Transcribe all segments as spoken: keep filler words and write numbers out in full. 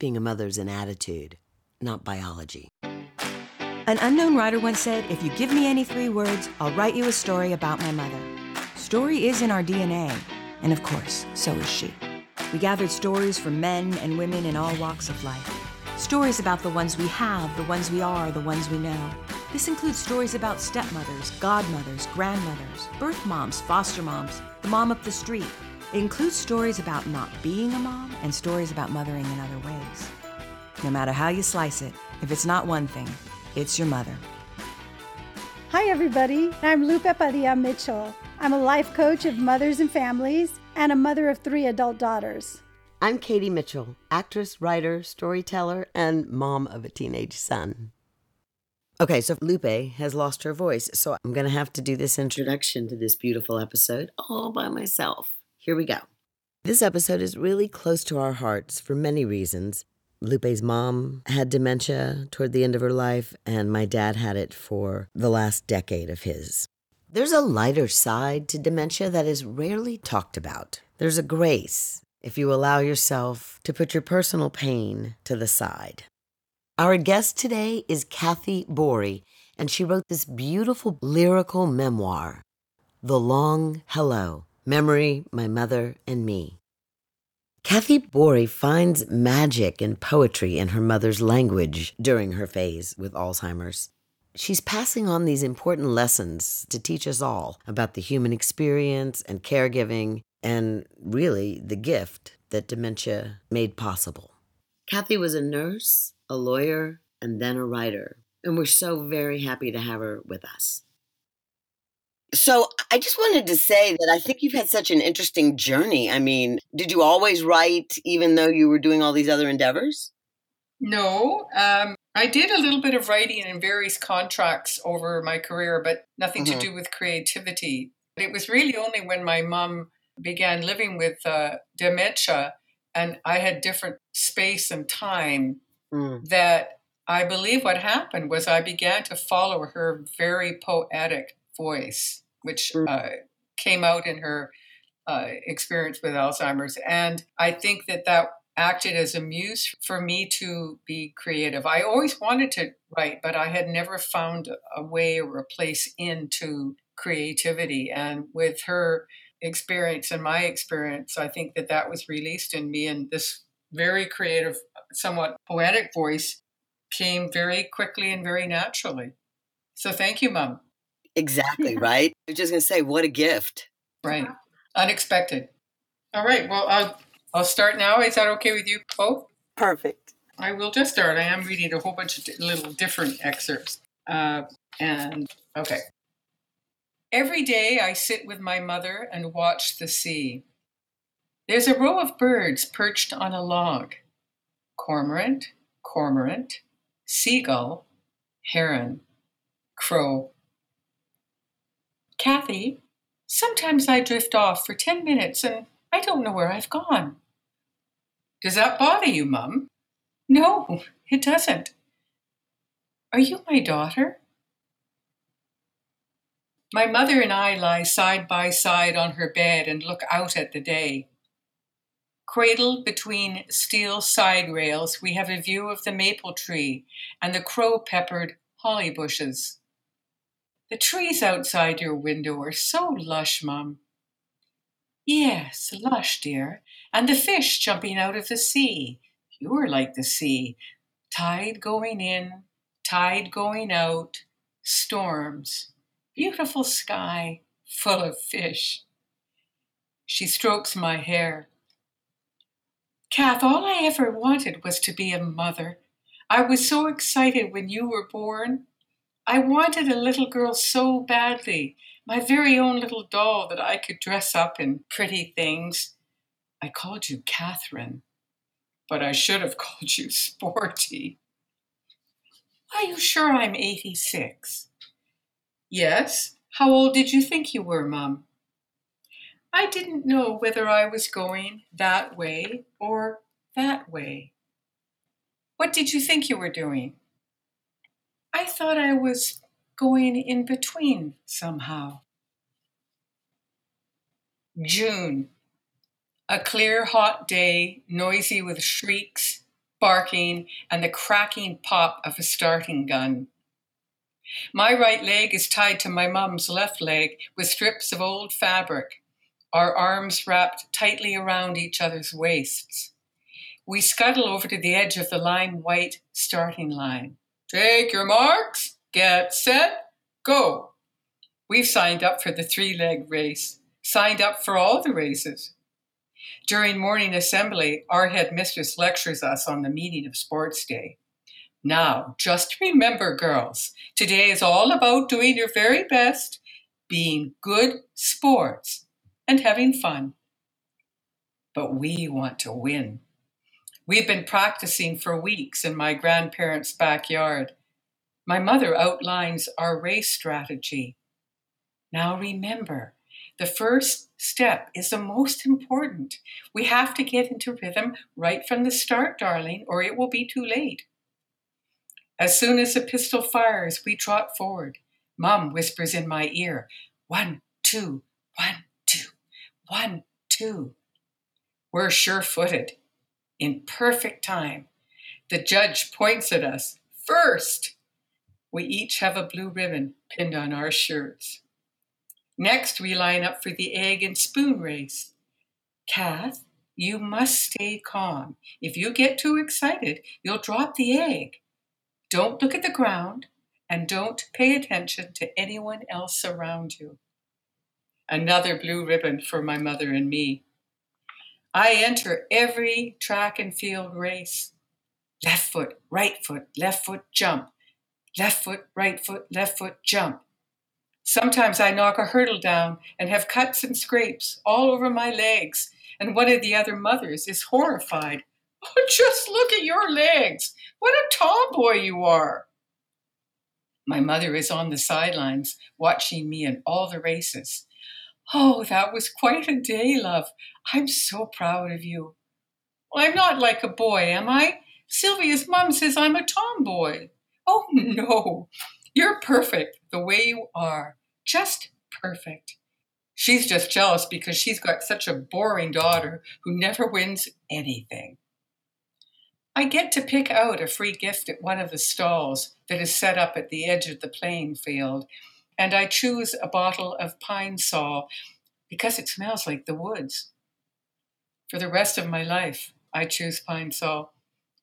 Being a mother's an attitude, not biology. An unknown writer once said, if you give me any three words, I'll write you a story about my mother. Story is in our D N A, and of course, so is she. We gathered stories from men and women in all walks of life. Stories about the ones we have, the ones we are, the ones we know. This includes stories about stepmothers, godmothers, grandmothers, birth moms, foster moms, the mom up the street. It includes stories about not being a mom and stories about mothering in other ways. No matter how you slice it, if it's not one thing, it's your mother. Hi, everybody. I'm Lupe Padilla-Mitchell. I'm a life coach of mothers and families and a mother of three adult daughters. I'm Katie Mitchell, actress, writer, storyteller, and mom of a teenage son. Okay, so Lupe has lost her voice, so I'm going to have to do this introduction to this beautiful episode all by myself. Here we go. This episode is really close to our hearts for many reasons. Lupe's mom had dementia toward the end of her life, and my dad had it for the last decade of his. There's a lighter side to dementia that is rarely talked about. There's a grace if you allow yourself to put your personal pain to the side. Our guest today is Kathy Borey, and she wrote this beautiful lyrical memoir, The Long Hello. Memory, My Mother, and Me. Kathy Borey finds magic and poetry in her mother's language during her phase with Alzheimer's. She's passing on these important lessons to teach us all about the human experience and caregiving and really the gift that dementia made possible. Kathy was a nurse, a lawyer, and then a writer, and we're so very happy to have her with us. So I just wanted to say that I think you've had such an interesting journey. I mean, did you always write even though you were doing all these other endeavors? No. Um, I did a little bit of writing in various contracts over my career, but nothing mm-hmm. to do with creativity. But it was really only when my mom began living with uh, dementia and I had different space and time mm. that I believe what happened was I began to follow her very poetic voice, which uh, came out in her uh, experience with Alzheimer's. And I think that that acted as a muse for me to be creative. I always wanted to write, but I had never found a way or a place into creativity. And with her experience and my experience, I think that that was released in me. And this very creative, somewhat poetic voice came very quickly and very naturally. So thank you, Mom. Exactly, right? I was just going to say, what a gift. Right. Unexpected. All right. Well, I'll, I'll start now. Is that okay with you, Chloe? Perfect. I will just start. I am reading a whole bunch of little different excerpts. Uh, and, okay. Every day I sit with my mother and watch the sea. There's a row of birds perched on a log. Cormorant, cormorant, seagull, heron, crow. Kathy, sometimes I drift off for ten minutes and I don't know where I've gone. Does that bother you, Mum? No, it doesn't. Are you my daughter? My mother and I lie side by side on her bed and look out at the day. Cradled between steel side rails, we have a view of the maple tree and the crow-peppered holly bushes. The trees outside your window are so lush, Mum. Yes, lush, dear. And the fish jumping out of the sea. You're like the sea. Tide going in, tide going out, storms, beautiful sky full of fish. She strokes my hair. Kath, all I ever wanted was to be a mother. I was so excited when you were born. I wanted a little girl so badly, my very own little doll that I could dress up in pretty things. I called you Catherine, but I should have called you Sporty. Are you sure I'm eighty-six? Yes. How old did you think you were, Mum? I didn't know whether I was going that way or that way. What did you think you were doing? I thought I was going in between somehow. June. A clear, hot day, noisy with shrieks, barking, and the cracking pop of a starting gun. My right leg is tied to my mum's left leg with strips of old fabric, our arms wrapped tightly around each other's waists. We scuttle over to the edge of the lime white starting line. Take your marks, get set, go. We've signed up for the three-leg race, signed up for all the races. During morning assembly, our headmistress lectures us on the meaning of sports day. Now, just remember, girls, today is all about doing your very best, being good sports, and having fun. But we want to win. We've been practicing for weeks in my grandparents' backyard. My mother outlines our race strategy. Now remember, the first step is the most important. We have to get into rhythm right from the start, darling, or it will be too late. As soon as the pistol fires, we trot forward. Mum whispers in my ear, one, two, one, two, one, two. We're sure-footed. In perfect time. The judge points at us. First! We each have a blue ribbon pinned on our shirts. Next, we line up for the egg and spoon race. Kath, you must stay calm. If you get too excited, you'll drop the egg. Don't look at the ground and don't pay attention to anyone else around you. Another blue ribbon for my mother and me. I enter every track and field race. Left foot, right foot, left foot, jump. Left foot, right foot, left foot, jump. Sometimes I knock a hurdle down and have cuts and scrapes all over my legs, and one of the other mothers is horrified. Oh, just look at your legs. What a tomboy you are. My mother is on the sidelines watching me in all the races. Oh, that was quite a day, love. I'm so proud of you. Well, I'm not like a boy, am I? Sylvia's mum says I'm a tomboy. Oh, no. You're perfect the way you are. Just perfect. She's just jealous because she's got such a boring daughter who never wins anything. I get to pick out a free gift at one of the stalls that is set up at the edge of the playing field, and I choose a bottle of pine saw because it smells like the woods. For the rest of my life, I choose pine saw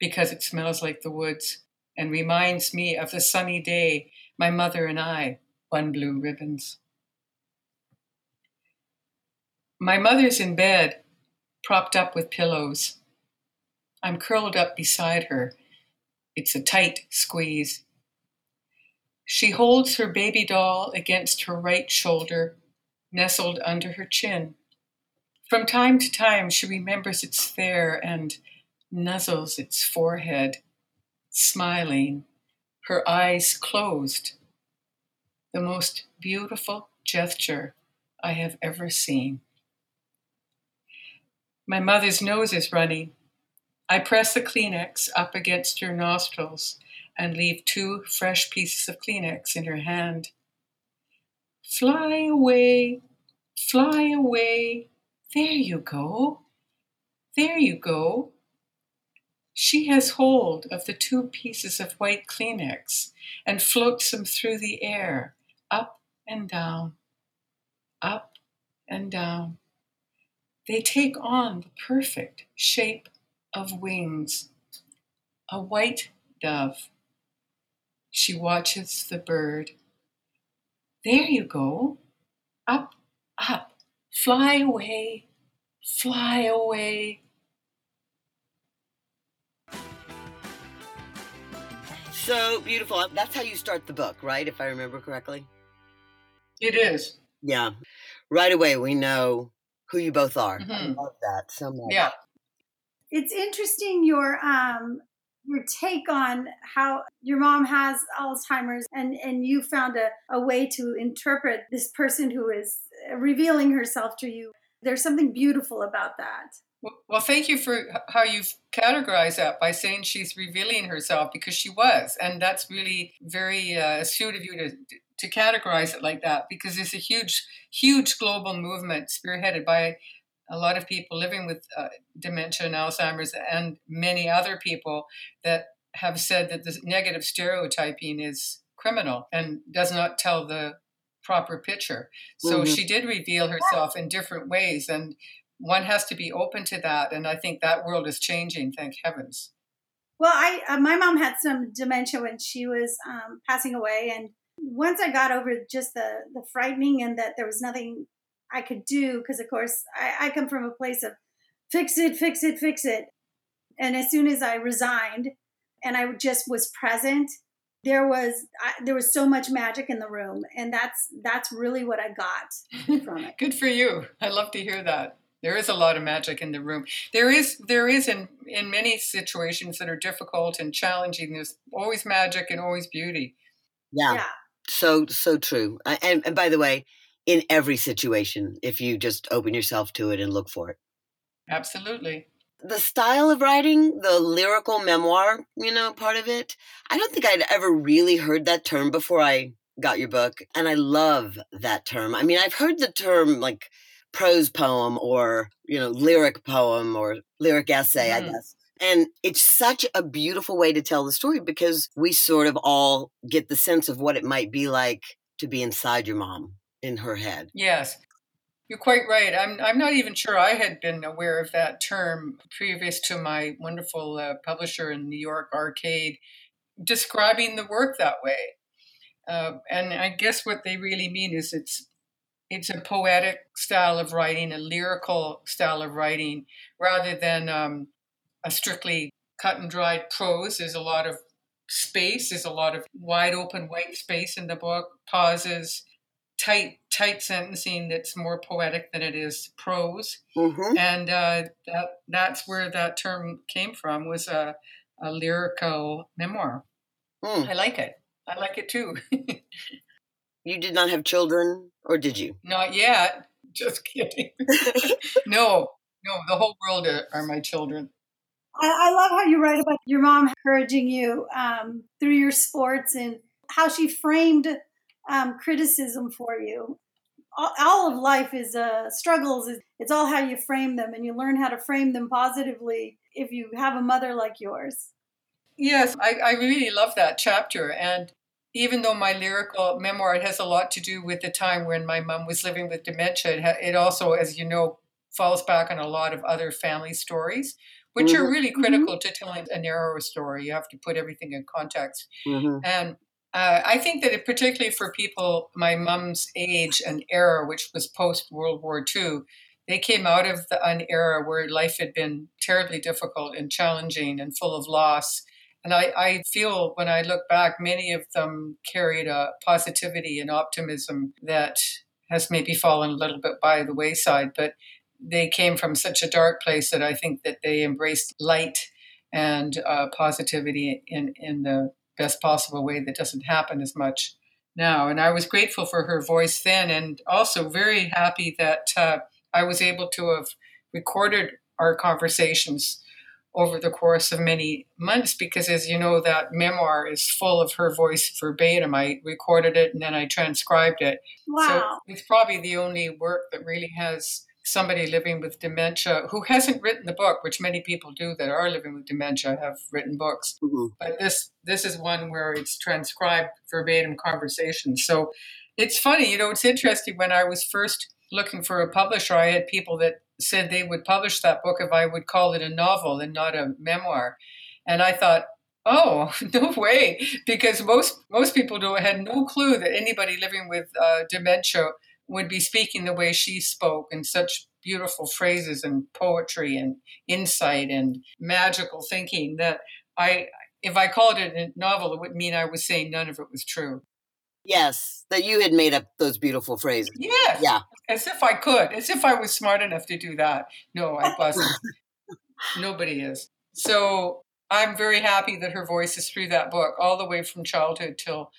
because it smells like the woods and reminds me of the sunny day my mother and I won blue ribbons. My mother's in bed, propped up with pillows. I'm curled up beside her. It's a tight squeeze. She holds her baby doll against her right shoulder, nestled under her chin. From time to time, she remembers it's there and nuzzles its forehead, smiling, her eyes closed. The most beautiful gesture I have ever seen. My mother's nose is running. I press the Kleenex up against her nostrils and leave two fresh pieces of Kleenex in her hand. Fly away, fly away, there you go, there you go. She has hold of the two pieces of white Kleenex and floats them through the air, up and down, up and down. They take on the perfect shape of wings, a white dove. She watches the bird. There you go. Up, up. Fly away. Fly away. So beautiful. That's how you start the book, right? If I remember correctly. It is. Yeah. Right away, we know who you both are. Mm-hmm. I love that so much. Yeah. It's interesting your... um. your take on how your mom has Alzheimer's and, and you found a, a way to interpret this person who is revealing herself to you. There's something beautiful about that. Well, thank you for how you've categorized that by saying she's revealing herself, because she was. And that's really very uh, astute of you to to categorize it like that, because there's a huge, huge global movement spearheaded by a lot of people living with uh, dementia and Alzheimer's, and many other people that have said that this negative stereotyping is criminal and does not tell the proper picture. So mm-hmm. she did reveal herself in different ways, and one has to be open to that. And I think that world is changing, thank heavens. Well, I uh, my mom had some dementia when she was um, passing away, and once I got over just the, the frightening and that there was nothing I could do, because, of course, I, I come from a place of fix it, fix it, fix it. And as soon as I resigned and I just was present, there was I, there was so much magic in the room. And that's that's really what I got from it. Good for you. I love to hear that. There is a lot of magic in the room. There is there is in, in many situations that are difficult and challenging. There's always magic and always beauty. Yeah. yeah. So, so true. And, and by the way, in every situation, if you just open yourself to it and look for it. Absolutely. The style of writing, the lyrical memoir, you know, part of it. I don't think I'd ever really heard that term before I got your book. And I love that term. I mean, I've heard the term like prose poem or, you know, lyric poem or lyric essay, mm. I guess. And it's such a beautiful way to tell the story, because we sort of all get the sense of what it might be like to be inside your mom, in her head. Yes, you're quite right. I'm I'm not even sure I had been aware of that term previous to my wonderful uh, publisher in New York, Arcade, describing the work that way. Uh, and I guess what they really mean is it's it's a poetic style of writing, a lyrical style of writing, rather than... Um, a strictly cut and dried prose. There's a lot of space. There's a lot of wide open white space in the book, pauses, tight, tight sentencing that's more poetic than it is prose. Mm-hmm. And uh, that that's where that term came from, was a, a lyrical memoir. Mm. I like it. I like it too. You did not have children, or did you? Not yet. Just kidding. no, no, the whole world are, are my children. I love how you write about your mom encouraging you um, through your sports, and how she framed um, criticism for you. All, all of life is uh, struggles. It's all how you frame them, and you learn how to frame them positively if you have a mother like yours. Yes, I, I really love that chapter. And even though my lyrical memoir, it has a lot to do with the time when my mom was living with dementia, it, ha- it also, as you know, falls back on a lot of other family stories, which mm-hmm. are really critical mm-hmm. to telling a narrower story. You have to put everything in context. Mm-hmm. And uh, I think that it, particularly for people my mom's age and era, which was post-World War Two, they came out of the, an era where life had been terribly difficult and challenging and full of loss. And I, I feel when I look back, many of them carried a positivity and optimism that has maybe fallen a little bit by the wayside, but they came from such a dark place that I think that they embraced light and uh, positivity in, in the best possible way that doesn't happen as much now. And I was grateful for her voice then, and also very happy that uh, I was able to have recorded our conversations over the course of many months, because, as you know, that memoir is full of her voice verbatim. I recorded it and then I transcribed it. Wow. So it's probably the only work that really has... somebody living with dementia who hasn't written the book, which many people do that are living with dementia have written books. Mm-hmm. But this this is one where it's transcribed verbatim conversations. So it's funny, you know, it's interesting. When I was first looking for a publisher, I had people that said they would publish that book if I would call it a novel and not a memoir. And I thought, oh, no way, because most, most people don't had no clue that anybody living with uh, dementia would be speaking the way she spoke, and such beautiful phrases and poetry and insight and magical thinking that I, if I called it a novel, it would mean I was saying none of it was true. Yes, that you had made up those beautiful phrases. Yes. Yeah. As if I could, as if I was smart enough to do that. No, I wasn't. Nobody is. So I'm very happy that her voice is through that book all the way from childhood till,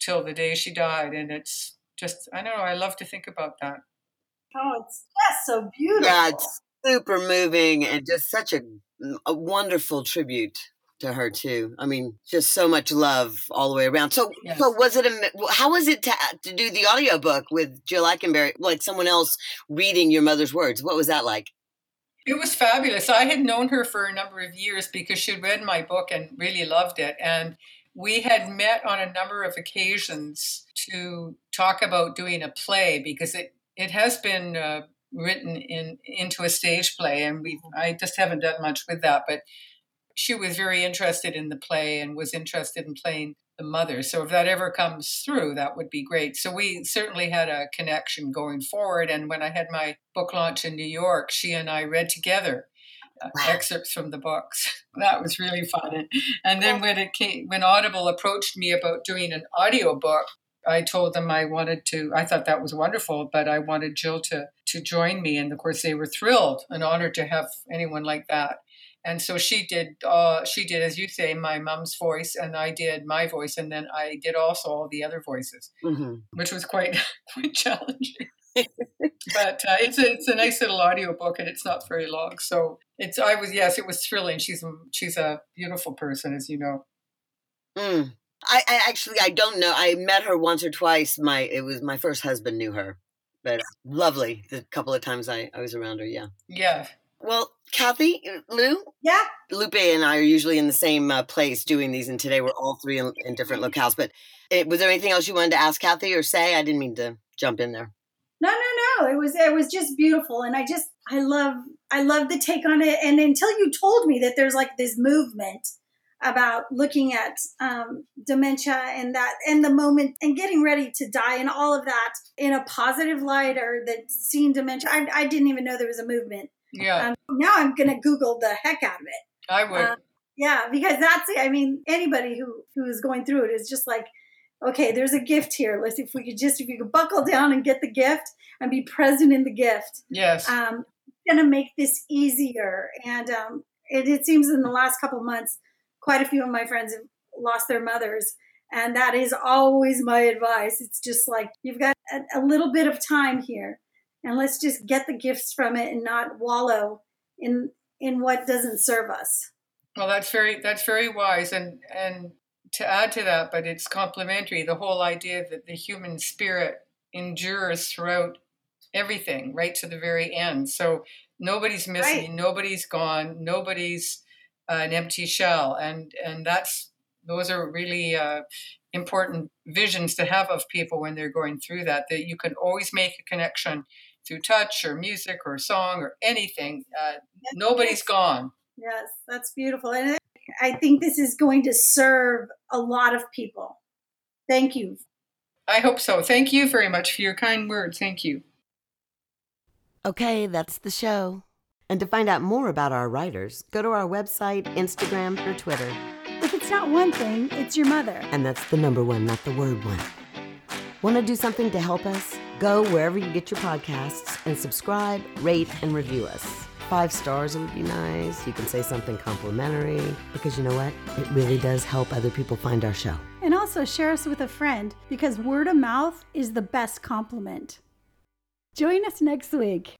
till the day she died. And it's, Just, I don't know, I love to think about that. Oh, it's just so beautiful. Yeah, it's super moving and just such a, a wonderful tribute to her too. I mean, just so much love all the way around. So, yes. so was it, a, how was it to, to do the audiobook with Jill Eikenberry, like someone else reading your mother's words? What was that like? It was fabulous. I had known her for a number of years because she'd read my book and really loved it. And we had met on a number of occasions to talk about doing a play because it, it has been uh, written in into a stage play, and we I just haven't done much with that, but she was very interested in the play and was interested in playing the mother. So if that ever comes through, that would be great. So we certainly had a connection going forward. And when I had my book launch in New York, she and I read together uh, wow. excerpts from the books. That was really fun. And, and then when it came, when Audible approached me about doing an audiobook, I told them I wanted to, I thought that was wonderful, but I wanted Jill to, to join me. And of course, they were thrilled and honored to have anyone like that. And so she did, uh, she did, as you say, my mom's voice, and I did my voice, and then I did also all the other voices, mm-hmm. which was quite quite challenging. But uh, it's, a, it's a nice little audiobook, and it's not very long. So it's I was yes, it was thrilling. She's, she's a beautiful person, as you know. Mm. I, I actually, I don't know. I met her once or twice. My It was my first husband knew her, but lovely. The couple of times I, I was around her, yeah. Yeah. Well, Kathy, Lou? Yeah? Lupe and I are usually in the same uh, place doing these, and today we're all three in, in different locales. But it, was there anything else you wanted to ask Kathy or say? I didn't mean to jump in there. No, no, no. It was it was just beautiful, and I just I love I love the take on it. And until you told me that there's like this movement about looking at um, dementia and that and the moment and getting ready to die and all of that in a positive light, or that seeing dementia, I, I didn't even know there was a movement. Yeah. Um, now I'm going to Google the heck out of it. I would. Um, yeah, because that's, I mean, anybody who, who is going through it is just like, okay, there's a gift here. Let's, if we could just, if you could buckle down and get the gift and be present in the gift. Yes. Um, going to make this easier. And um, it, it seems in the last couple of months, quite a few of my friends have lost their mothers. And that is always my advice. It's just like, you've got a, a little bit of time here. And let's just get the gifts from it and not wallow in in what doesn't serve us. Well, that's very that's very wise. And and to add to that, but it's complementary, the whole idea that the human spirit endures throughout everything, right to the very end. So nobody's missing, right. Nobody's gone, nobody's uh, an empty shell. And, and that's those are really uh, important visions to have of people when they're going through that, that you can always make a connection through touch or music or song or anything. Uh, yes, nobody's yes. gone. Yes, that's beautiful. And I think this is going to serve a lot of people. Thank you. I hope so. Thank you very much for your kind words. Thank you. Okay, that's the show. And to find out more about our writers, go to our website, Instagram, or Twitter. If it's not one thing, it's your mother. And that's the number one, not the word one. Want to do something to help us? Go wherever you get your podcasts and subscribe, rate, and review us. Five stars would be nice. You can say something complimentary, because you know what? It really does help other people find our show. And also share us with a friend, because word of mouth is the best compliment. Join us next week.